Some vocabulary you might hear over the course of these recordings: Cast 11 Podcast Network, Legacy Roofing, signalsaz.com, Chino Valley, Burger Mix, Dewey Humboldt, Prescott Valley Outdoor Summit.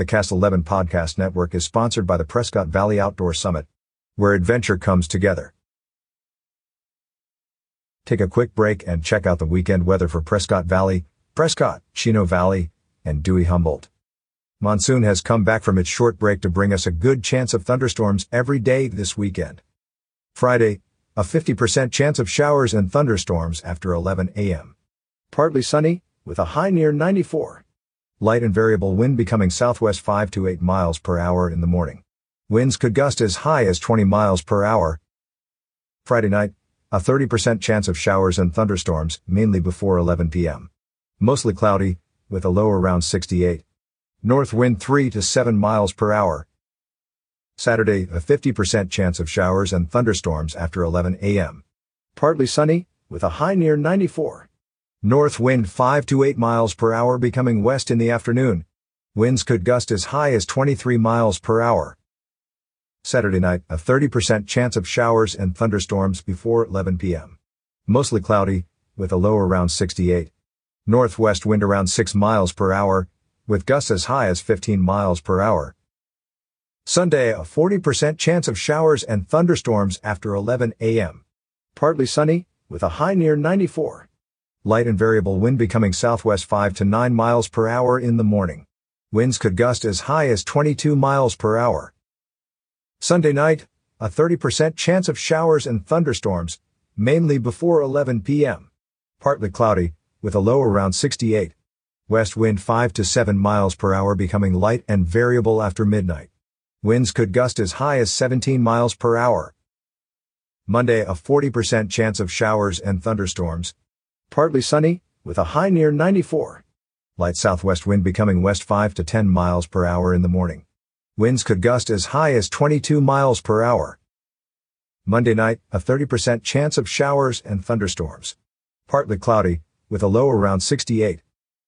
The Cast 11 Podcast Network is sponsored by the Prescott Valley Outdoor Summit, where adventure comes together. Take a quick break and check out the weekend weather for Prescott Valley, Prescott, Chino Valley, and Dewey Humboldt. Monsoon has come back from its short break to bring us a good chance of thunderstorms every day this weekend. Friday, a 50% chance of showers and thunderstorms after 11 a.m. Partly sunny, with a high near 94. Light and variable wind becoming southwest 5 to 8 miles per hour in the morning. Winds could gust as high as 20 miles per hour. Friday night, a 30% chance of showers and thunderstorms, mainly before 11 p.m. Mostly cloudy, with a low around 68. North wind 3 to 7 miles per hour. Saturday, a 50% chance of showers and thunderstorms after 11 a.m. Partly sunny, with a high near 94. North wind 5 to 8 miles per hour becoming west in the afternoon. Winds could gust as high as 23 miles per hour. Saturday night, a 30% chance of showers and thunderstorms before 11 p.m. Mostly cloudy, with a low around 68. Northwest wind around 6 miles per hour, with gusts as high as 15 miles per hour. Sunday, a 40% chance of showers and thunderstorms after 11 a.m. Partly sunny, with a high near 94. Light and variable wind becoming southwest 5 to 9 miles per hour in the morning. Winds could gust as high as 22 miles per hour. Sunday night, a 30% chance of showers and thunderstorms, mainly before 11 p.m. Partly cloudy, with a low around 68. West wind 5 to 7 miles per hour becoming light and variable after midnight. Winds could gust as high as 17 miles per hour. Monday, a 40% chance of showers and thunderstorms. Partly sunny, with a high near 94. Light southwest wind becoming west 5 to 10 miles per hour in the morning. Winds could gust as high as 22 miles per hour. Monday night, a 30% chance of showers and thunderstorms. Partly cloudy, with a low around 68.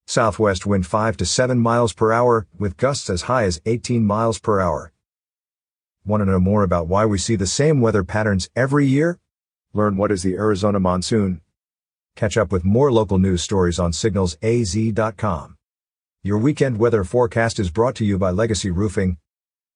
Southwest wind 5 to 7 miles per hour, with gusts as high as 18 miles per hour. Want to know more about why we see the same weather patterns every year? Learn what is the Arizona monsoon. Catch up with more local news stories on signalsaz.com. Your weekend weather forecast is brought to you by Legacy Roofing,